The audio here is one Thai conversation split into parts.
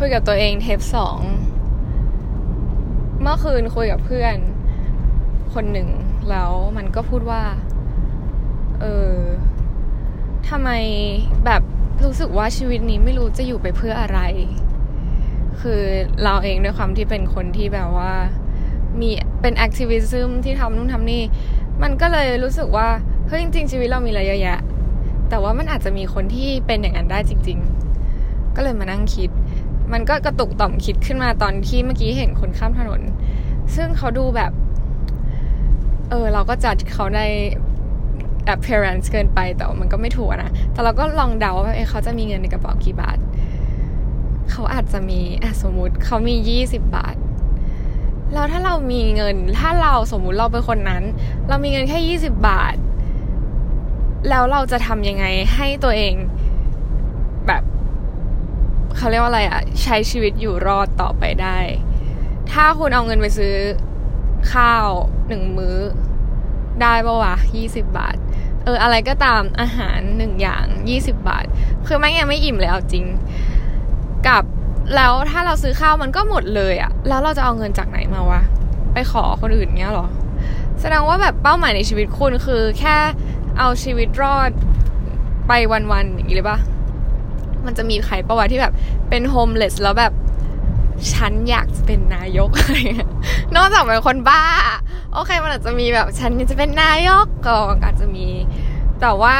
คุยกับตัวเองเทป2เมื่อคืนคุยกับเพื่อนคนหนึ่งแล้วมันก็พูดว่าทำไมแบบรู้สึกว่าชีวิตนี้ไม่รู้จะอยู่ไปเพื่ออะไรคือเราเองด้วยความที่เป็นคนที่แบบว่ามีเป็นแอคทิวิซึมที่ทำนู่นทำนี่มันก็เลยรู้สึกว่าเฮ้ยจริงๆชีวิตเรามีอะไรเยอะแยะแต่ว่ามันอาจจะมีคนที่เป็นอย่างนั้นได้จริงๆก็เลยมานั่งคิดมันก็กระตุกต่อมคิดขึ้นมาตอนที่เมื่อกี้เห็นคนข้ามถนนซึ่งเขาดูแบบเราก็จัดเขาใน appearance เกินไปแต่มันก็ไม่ถูกนะแต่เราก็ลองเดาว่าเขาจะมีเงินในกระเป๋ากี่บาทเขาอาจจะมีสมมุติเขามี20 บาทแล้วถ้าเรามีเงินถ้าเราสมมุติเราเป็นคนนั้นเรามีเงินแค่20 บาทแล้วเราจะทำยังไงให้ตัวเองแบบเขาเรียกว่าอะไรอะใช้ชีวิตอยู่รอดต่อไปได้ถ้าคุณเอาเงินไปซื้อข้าว1มื้อได้ป่ะวะ20 บาทอะไรก็ตามอาหาร1อย่าง20 บาทคือแม่งยังไม่อิ่มเลยเอาจริงกับแล้วถ้าเราซื้อข้าวมันก็หมดเลยอะแล้วเราจะเอาเงินจากไหนมาวะไปขอคนอื่นเงี้ยหรอแสดงว่าแบบเป้าหมายในชีวิตคุณคือแค่เอาชีวิตรอดไปวันๆอย่างนี้เลยป่ะมันจะมีใครประวัติที่แบบเป็นโฮมเลสแล้วแบบฉันอยากจะเป็นนายกอะไรนอกจากเป็นคนบ้าโอเคมันอาจจะมีแบบฉันจะเป็นนายกก็อาจจะมีแต่ว่า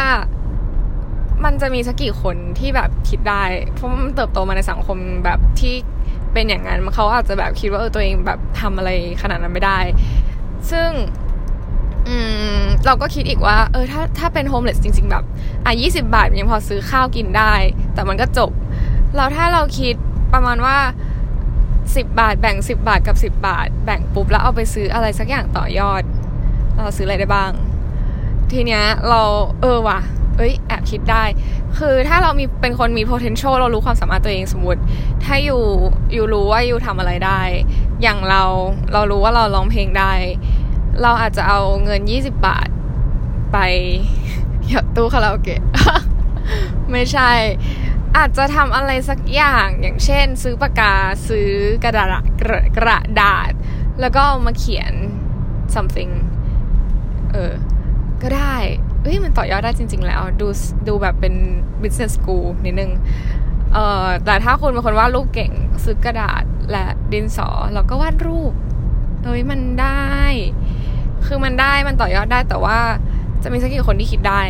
มันจะมีสักกี่คนที่แบบคิดได้เพราะมันเติบโตมาในสังคมแบบที่เป็นอย่างนั้นเขาอาจจะแบบคิดว่าตัวเองแบบทำอะไรขนาดนั้นไม่ได้ซึ่งเราก็คิดอีกว่าถ้าเป็นโฮมเลสจริงๆแบบ20 บาทยังพอซื้อข้าวกินได้แต่มันก็จบแล้วถ้าเราคิดประมาณว่า10 บาทแบ่ง10 บาทกับ10 บาทแบ่งปุ๊บแล้วเอาไปซื้ออะไรสักอย่างต่อยอดเราซื้ออะไรได้บ้างทีเนี้ยเราว่ะแอบคิดได้คือถ้าเรามีเป็นคนมี potential เรารู้ความสามารถตัวเองสมมุติถ้าอยู่รู้ว่าอยู่ทำอะไรได้อย่างเรารู้ว่าเราร้องเพลงได้เราอาจจะเอาเงิน20 บาทไปหยอดตู้คาราโอเกะไม่ใช่อาจจะทำอะไรสักอย่างอย่างเช่นซื้อปากกาซื้อกระดาษกระดาษแล้วก็มาเขียน something ก็ได้มันต่อยอดได้จริงๆแล้วดูแบบเป็น business school นิดนึงแต่ถ้าคุณเป็นคนวาดรูปเก่งซื้อกระดาษและดินสอแล้วก็วาดรูปมันได้คือมันได้มันต่อยอดได้แต่ว่าจะมีสักกี่คนที่คิดได้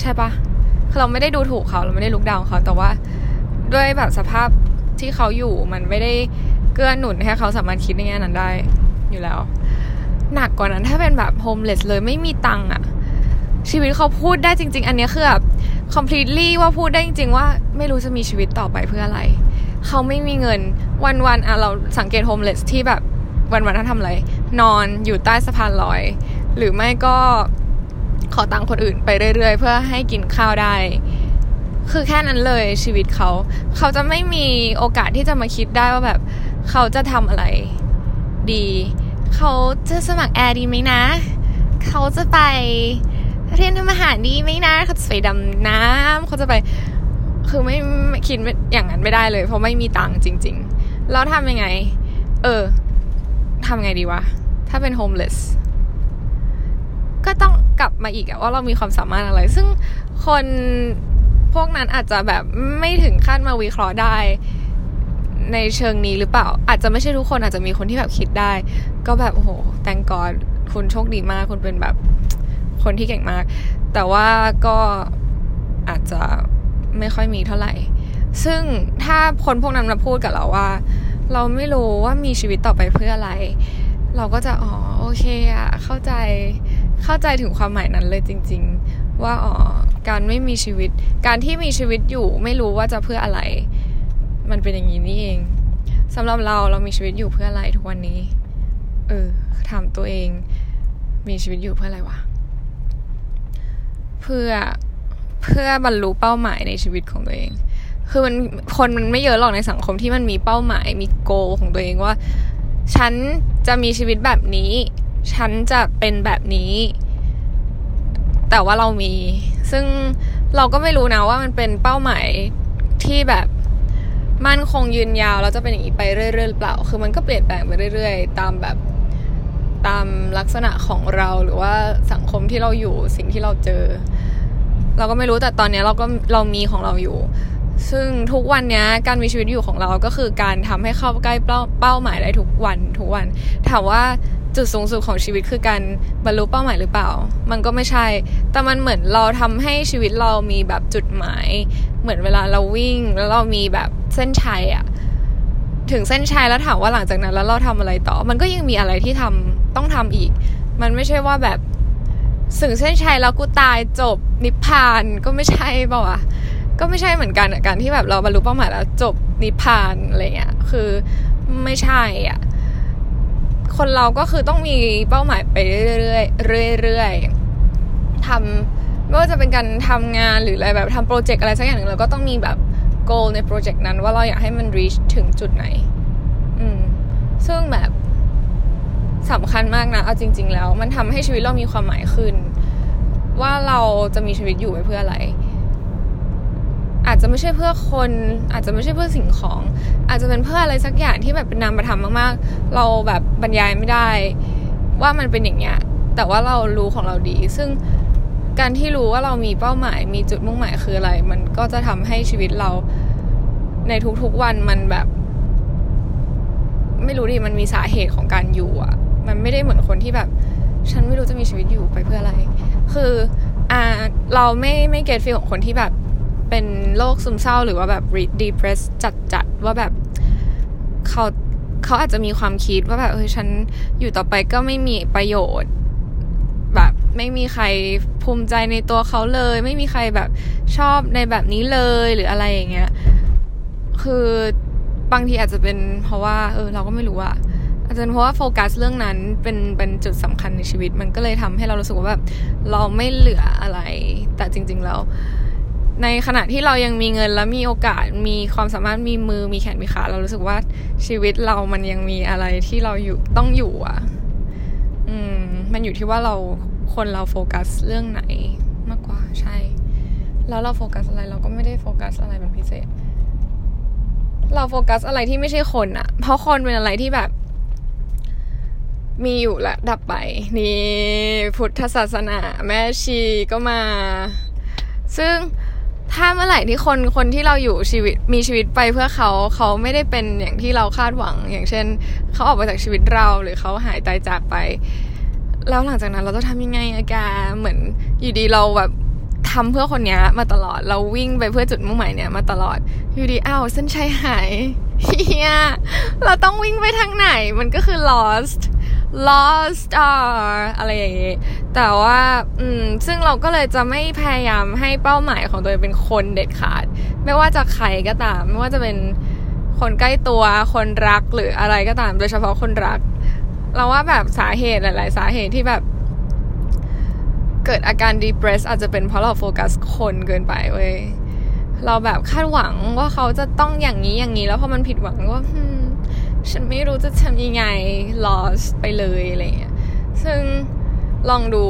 ใช่ปะคือเราไม่ได้ดูถูกเขาเราไม่ได้ลุกดาวเขาแต่ว่าด้วยแบบสภาพที่เขาอยู่มันไม่ได้เกื้อหนุนให้เขาสามารถคิดในแง่นั้นได้อยู่แล้วหนักกว่านั้นถ้าเป็นแบบโฮมเลสเลยไม่มีตังค์อะชีวิตเขาพูดได้จริงๆอันนี้คือแบบ completely ว่าพูดได้จริงๆว่าไม่รู้จะมีชีวิตต่อไปเพื่ออะไรเขาไม่มีเงินวันๆเราสังเกตโฮมเลสที่แบบวันๆท่านทำอะไรนอนอยู่ใต้สะพานลอยหรือไม่ก็ขอตังค์คนอื่นไปเรื่อยๆเพื่อให้กินข้าวได้คือแค่นั้นเลยชีวิตเขาจะไม่มีโอกาสที่จะมาคิดได้ว่าแบบเขาจะทำอะไรดีเขาจะสมัครแอร์ดีไหมนะเขาจะไปเรียนทำอาหารดีไหมนะเขาจะไปดำน้ำเขาจะไปคือไม่คิดอย่างนั้นไม่ได้เลยเพราะไม่มีตังค์จริงๆแล้วทำยังไงทำไงดีวะถ้าเป็นโฮมเลสก็ต้องกลับมาอีกอะว่าเรามีความสามารถอะไรซึ่งคนพวกนั้นอาจจะแบบไม่ถึงขั้นมาวิเคราะห์ได้ในเชิงนี้หรือเปล่าอาจจะไม่ใช่ทุกคนอาจจะมีคนที่แบบคิดได้ก็แบบโอ้โหthank god คุณโชคดีมากคุณเป็นแบบคนที่เก่งมากแต่ว่าก็อาจจะไม่ค่อยมีเท่าไหร่ซึ่งถ้าคนพวกนั้นมาพูดกับเราว่าเราไม่รู้ว่ามีชีวิตต่อไปเพื่ออะไรเราก็จะโอเคอ่ะเข้าใจถึงความหมายนั้นเลยจริงๆว่าการไม่มีชีวิตการที่มีชีวิตอยู่ไม่รู้ว่าจะเพื่ออะไรมันเป็นอย่างนี้นี่เองสำหรับเรามีชีวิตอยู่เพื่ออะไรทุกวันนี้ถามตัวเองมีชีวิตอยู่เพื่ออะไรวะเพื่อบรรลุเป้าหมายในชีวิตของตัวเองคือมันคนมันไม่เยอะหรอกในสังคมที่มันมีเป้าหมายมีโกลของตัวเองว่าฉันจะมีชีวิตแบบนี้ฉันจะเป็นแบบนี้แต่ว่าเรามีซึ่งเราก็ไม่รู้นะว่ามันเป็นเป้าหมายที่แบบ มันคงยืนยาวแล้วจะเป็นอย่างนี้ไปเรื่อยๆเปล่าคือมันก็เปลี่ยนแปลงไปเรื่อยๆตามแบบตามลักษณะของเราหรือว่าสังคมที่เราอยู่สิ่งที่เราเจอเราก็ไม่รู้แต่ตอนนี้เรามีของเราอยู่ซึ่งทุกวันนี้การมีชีวิตอยู่ของเราก็คือการทำให้เข้าใกล้เป้าหมายได้ทุกวันถามว่าจุดสูงสุดของชีวิตคือการบรรลุเป้าหมายหรือเปล่ามันก็ไม่ใช่แต่มันเหมือนเราทำให้ชีวิตเรามีแบบจุดหมายเหมือนเวลาเราวิ่งแล้วเรามีแบบเส้นชัยอะถึงเส้นชัยแล้วถามว่าหลังจากนั้นแล้วเราทำอะไรต่อมันก็ยังมีอะไรที่ต้องทำอีกมันไม่ใช่ว่าแบบถึงเส้นชัยแล้วกูตายจบนิพพานก็ไม่ใช่เปล่าวะก็ไม่ใช่เหมือนกันอะการที่แบบเราบรรลุเป้าหมายแล้วจบนิพพานอะไรเงี้ยคือไม่ใช่อ่ะคนเราก็คือต้องมีเป้าหมายไปเรื่อยๆทำไม่ว่าจะเป็นการทำงานหรืออะไรแบบทำโปรเจกต์อะไรสักอย่างหนึ่งเราก็ต้องมีแบบ goal ในโปรเจกต์นั้นว่าเราอยากให้มัน reach ถึงจุดไหนซึ่งแบบสำคัญมากนะเอาจริงๆแล้วมันทำให้ชีวิตเรามีความหมายขึ้นว่าเราจะมีชีวิตอยู่ไปเพื่ออะไรอาจจะไม่ใช่เพื่อคนอาจจะไม่ใช่เพื่อสิ่งของอาจจะเป็นเพื่ออะไรสักอย่างที่แบบเป็นนามธรรมมากๆเราแบบบรรยายไม่ได้ว่ามันเป็นอย่างเงี้ยแต่ว่าเรารู้ของเราดีซึ่งการที่รู้ว่าเรามีเป้าหมายมีจุดมุ่งหมายคืออะไรมันก็จะทำให้ชีวิตเราในทุกๆวันมันแบบไม่รู้ดิมันมีสาเหตุของการอยู่อ่ะมันไม่ได้เหมือนคนที่แบบฉันไม่รู้จะมีชีวิตอยู่ไปเพื่ออะไรคือเราไม่เก็ทฟีลของคนที่แบบเป็นโรคซึมเศร้าหรือว่าแบบ depress จัดว่าแบบเขาอาจจะมีความคิดว่าแบบเฮ้ยฉันอยู่ต่อไปก็ไม่มีประโยชน์แบบไม่มีใครภูมิใจในตัวเขาเลยไม่มีใครแบบชอบในแบบนี้เลยหรืออะไรอย่างเงี้ยคือบางทีอาจจะเป็นเพราะว่าเราก็ไม่รู้อะอาจจะเป็นเพราะว่าโฟกัสเรื่องนั้นเป็นจุดสำคัญในชีวิตมันก็เลยทำให้เรารู้สึกว่าแบบเราไม่เหลืออะไรแต่จริงๆแล้วในขณะที่เรายังมีเงินและมีโอกาสมีความสามารถมีมือมีแขนมีขาเรารู้สึกว่าชีวิตเรามันยังมีอะไรที่เราอยู่ต้องอยู่อ่ะมันอยู่ที่ว่าคนเราโฟกัสเรื่องไหนมากกว่าใช่แล้วเราโฟกัสอะไรเราก็ไม่ได้โฟกัสอะไรเป็นพิเศษเราโฟกัสอะไรที่ไม่ใช่คนอ่ะเพราะคนเป็นอะไรที่แบบมีอยู่และดับไปนี่พุทธศาสนาแม่ชีก็มาซึ่งถ้าเมื่อไหร่ที่คนที่เราอยู่ชีวิตมีชีวิตไปเพื่อเขาไม่ได้เป็นอย่างที่เราคาดหวังอย่างเช่นเขาออกไปจากชีวิตเราหรือเขาหายตายจากไปแล้วหลังจากนั้นเราจะทำยังไงอาการเหมือนอยู่ดีเราแบบทำเพื่อคนนี้มาตลอดเราวิ่งไปเพื่อจุดมุ่งหมายเนี่ยมาตลอดอยู่ดีอ้าวเส้นชัยหายเฮียเราต้องวิ่งไปทางไหนมันก็คือ lost are อะไรอย่างงี้แต่ว่าซึ่งเราก็เลยจะไม่พยายามให้เป้าหมายของตัวเองเป็นคนเด็ดขาดไม่ว่าจะใครก็ตามไม่ว่าจะเป็นคนใกล้ตัวคนรักหรืออะไรก็ตามโดยเฉพาะคนรักเราว่าแบบสาเหตุหลายๆสาเหตุที่แบบเกิดอาการ depress อาจจะเป็นเพราะเราโฟกัสคนเกินไปเว้ยเราแบบคาดหวังว่าเขาจะต้องอย่างนี้อย่างนี้แล้วพอมันผิดหวังก็ฉันไม่รู้จะทำยังไง lost ไปเลยอะไรเงี้ยซึ่งลองดู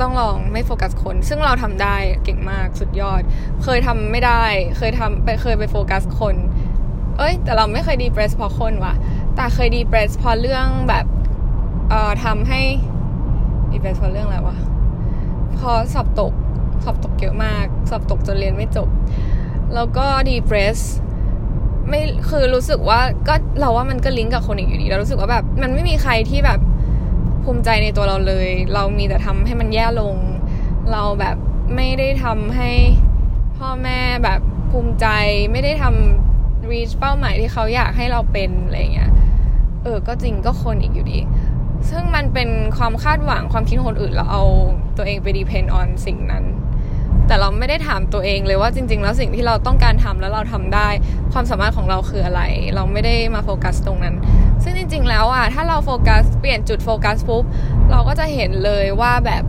ต้องลองไม่โฟกัสคนซึ่งเราทำได้เก่งมากสุดยอดเคยทำไม่ได้เคยไปโฟกัสคนแต่เราไม่เคย depress เพราะคนว่ะแต่เคย depress เพราะเรื่องแบบทำให้ depress เพราะเรื่องอะไรวะพอสอบตกเยอะมากสอบตกจนเรียนไม่จบแล้วก็ depressไม่คือรู้สึกว่าก็เราว่ามันก็ลิงก์กับคนอีกอยู่ดีเรารู้สึกว่าแบบมันไม่มีใครที่แบบภูมิใจในตัวเราเลยเรามีแต่ทำให้มันแย่ลงเราแบบไม่ได้ทำให้พ่อแม่แบบภูมิใจไม่ได้ทำ reach เป้าหมายที่เขาอยากให้เราเป็นอะไรเงี้ยก็จริงก็คนอีกอยู่ดีซึ่งมันเป็นความคาดหวังความคิดคนอื่นเราเอาตัวเองไป depend on สิ่งนั้นแต่เราไม่ได้ถามตัวเองเลยว่าจริงๆแล้วสิ่งที่เราต้องการทำแล้วเราทำได้ความสามารถของเราคืออะไรเราไม่ได้มาโฟกัสตรงนั้นซึ่งจริงๆแล้วอ่ะถ้าเราโฟกัสเปลี่ยนจุดโฟกัสปุ๊บเราก็จะเห็นเลยว่าแบบ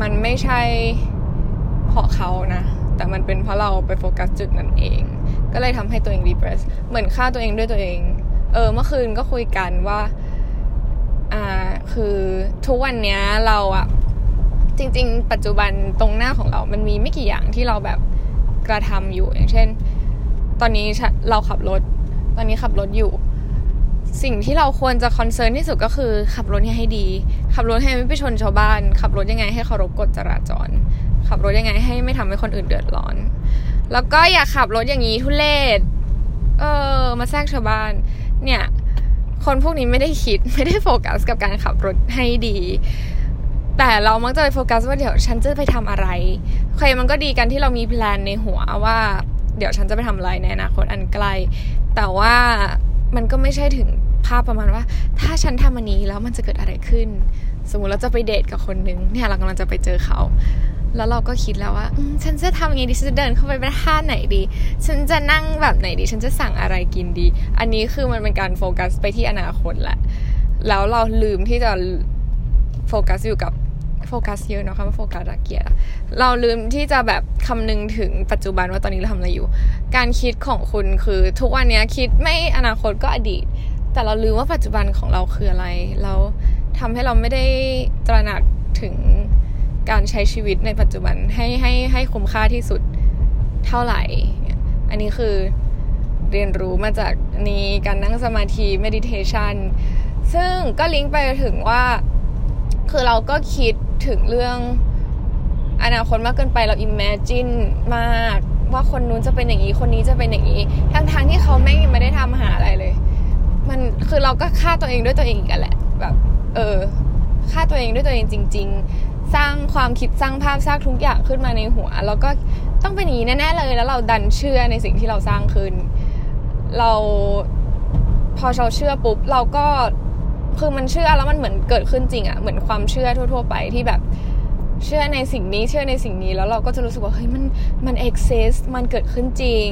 มันไม่ใช่เพราะเขานะแต่มันเป็นเพราะเราไปโฟกัสจุดนั้นเองก็เลยทำให้ตัวเอง depress เหมือนฆ่าตัวเองด้วยตัวเองเมื่อคืนก็คุยกันว่าคือทุกวันเนี้ยเราอ่ะจริงๆปัจจุบันตรงหน้าของเรามันมีไม่กี่อย่างที่เราแบบกระทำอยู่อย่างเช่น ตอนนี้เราขับรถตอนนี้ขับรถอยู่สิ่งที่เราควรจะคอนเซิร์นที่สุดก็คือขับรถให้ดีขับรถให้ไม่ไปชนชาวบ้านขับรถยังไงให้เคารพกฎจราจรขับรถยังไงให้ไม่ทำให้คนอื่นเดือดร้อนแล้วก็อย่าขับรถอย่างนี้ทุเรศมาแซงชาวบ้านเนี่ยคนพวกนี้ไม่ได้คิดไม่ได้โฟกัสกับการขับรถให้ดีแต่เรามักจะไปโฟกัสว่าเดี๋ยวฉันจะไปทำอะไรโอเคมันก็ดีกันที่เรามีแพลนในหัวว่าเดี๋ยวฉันจะไปทำอะไรในอนาคตอันไกลแต่ว่ามันก็ไม่ใช่ถึงภาพประมาณว่าถ้าฉันทำอันนี้แล้วมันจะเกิดอะไรขึ้นสมมุติเราจะไปเดทกับคนนึงเนี่ยเรากำลังจะไปเจอเขาแล้วเราก็คิดแล้วว่าฉันจะทำยังไงดีฉันจะเดินเข้าไปเป็นท่าไหนดีฉันจะนั่งแบบไหนดีฉันจะสั่งอะไรกินดีอันนี้คือมันเป็นการโฟกัสไปที่อนาคตแหละแล้วเราลืมที่จะโฟกัสอยู่กับโฟกัสเยอะเนาะค่ะว่าโฟกัสเกียร์เราลืมที่จะแบบคำนึงถึงปัจจุบันว่าตอนนี้เราทำอะไรอยู่การคิดของคุณคือทุกวันนี้คิดไม่อนาคตก็อดีตแต่เราลืมว่าปัจจุบันของเราคืออะไรเราทำให้เราไม่ได้ตระหนักถึงการใช้ชีวิตในปัจจุบันให้คุ้มค่าที่สุดเท่าไหร่อันนี้คือเรียนรู้มาจากนี้การนั่งสมาธิ meditation ซึ่งก็ลิงก์ไปถึงว่าคือเราก็คิดถึงเรื่องอนาคตมากเกินไปเรา imagine มากว่าคนนู้นจะเป็นอย่างนี้คนนี้จะเป็นอย่างนี้ทั้งที่เขายังไม่ได้ทำหาอะไรเลยมันคือเราก็ฆ่าตัวเองด้วยตัวเองกันแหละแบบฆ่าตัวเองด้วยตัวเองจริงๆสร้างความคิดสร้างภาพสร้างทุกอย่างขึ้นมาในหัวแล้วก็ต้องเป็นอย่างนี้แน่ๆเลยแล้วเราดันเชื่อในสิ่งที่เราสร้างขึ้นเราพอเราเชื่อปุ๊บเราก็คือมันเชื่อแล้วมันเหมือนเกิดขึ้นจริงอะเหมือนความเชื่อทั่วๆไปที่แบบเชื่อในสิ่งนี้เชื่อในสิ่งนี้แล้วเราก็จะรู้สึกว่าเฮ้ยมัน exist มันเกิดขึ้นจริง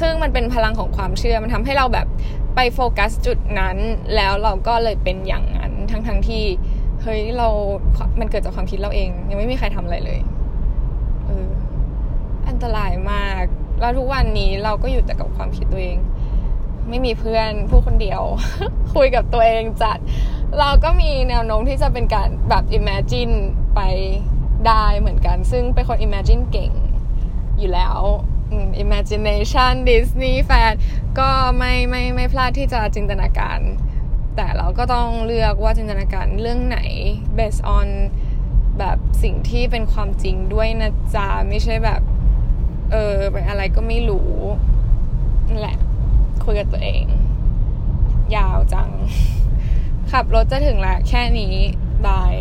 ซึ่งมันเป็นพลังของความเชื่อมันทำให้เราแบบไปโฟกัสจุดนั้นแล้วเราก็เลยเป็นอย่างนั้นทั้งๆที่เฮ้ยมันเกิดจากความคิดเราเองยังไม่มีใครทำอะไรเลยอันตรายมากแล้วทุกวันนี้เราก็อยู่แต่กับความคิดตัวเองไม่มีเพื่อนผู้คนเดียว คุยกับตัวเองจัดเราก็มีแนวโน้มที่จะเป็นการแบบ imagine ไปได้เหมือนกันซึ่งเป็นคน imagine เก่งอยู่แล้ว imagination Disney fan ก็ไม่พลาดที่จะจินตนาการแต่เราก็ต้องเลือกว่าจินตนาการเรื่องไหน based on แบบสิ่งที่เป็นความจริงด้วยนะจ๊ะไม่ใช่แบบเป็นอะไรก็ไม่รู้นั่นแหละคุยกับตัวเองยาวจังขับรถจะถึงละแค่นี้บาย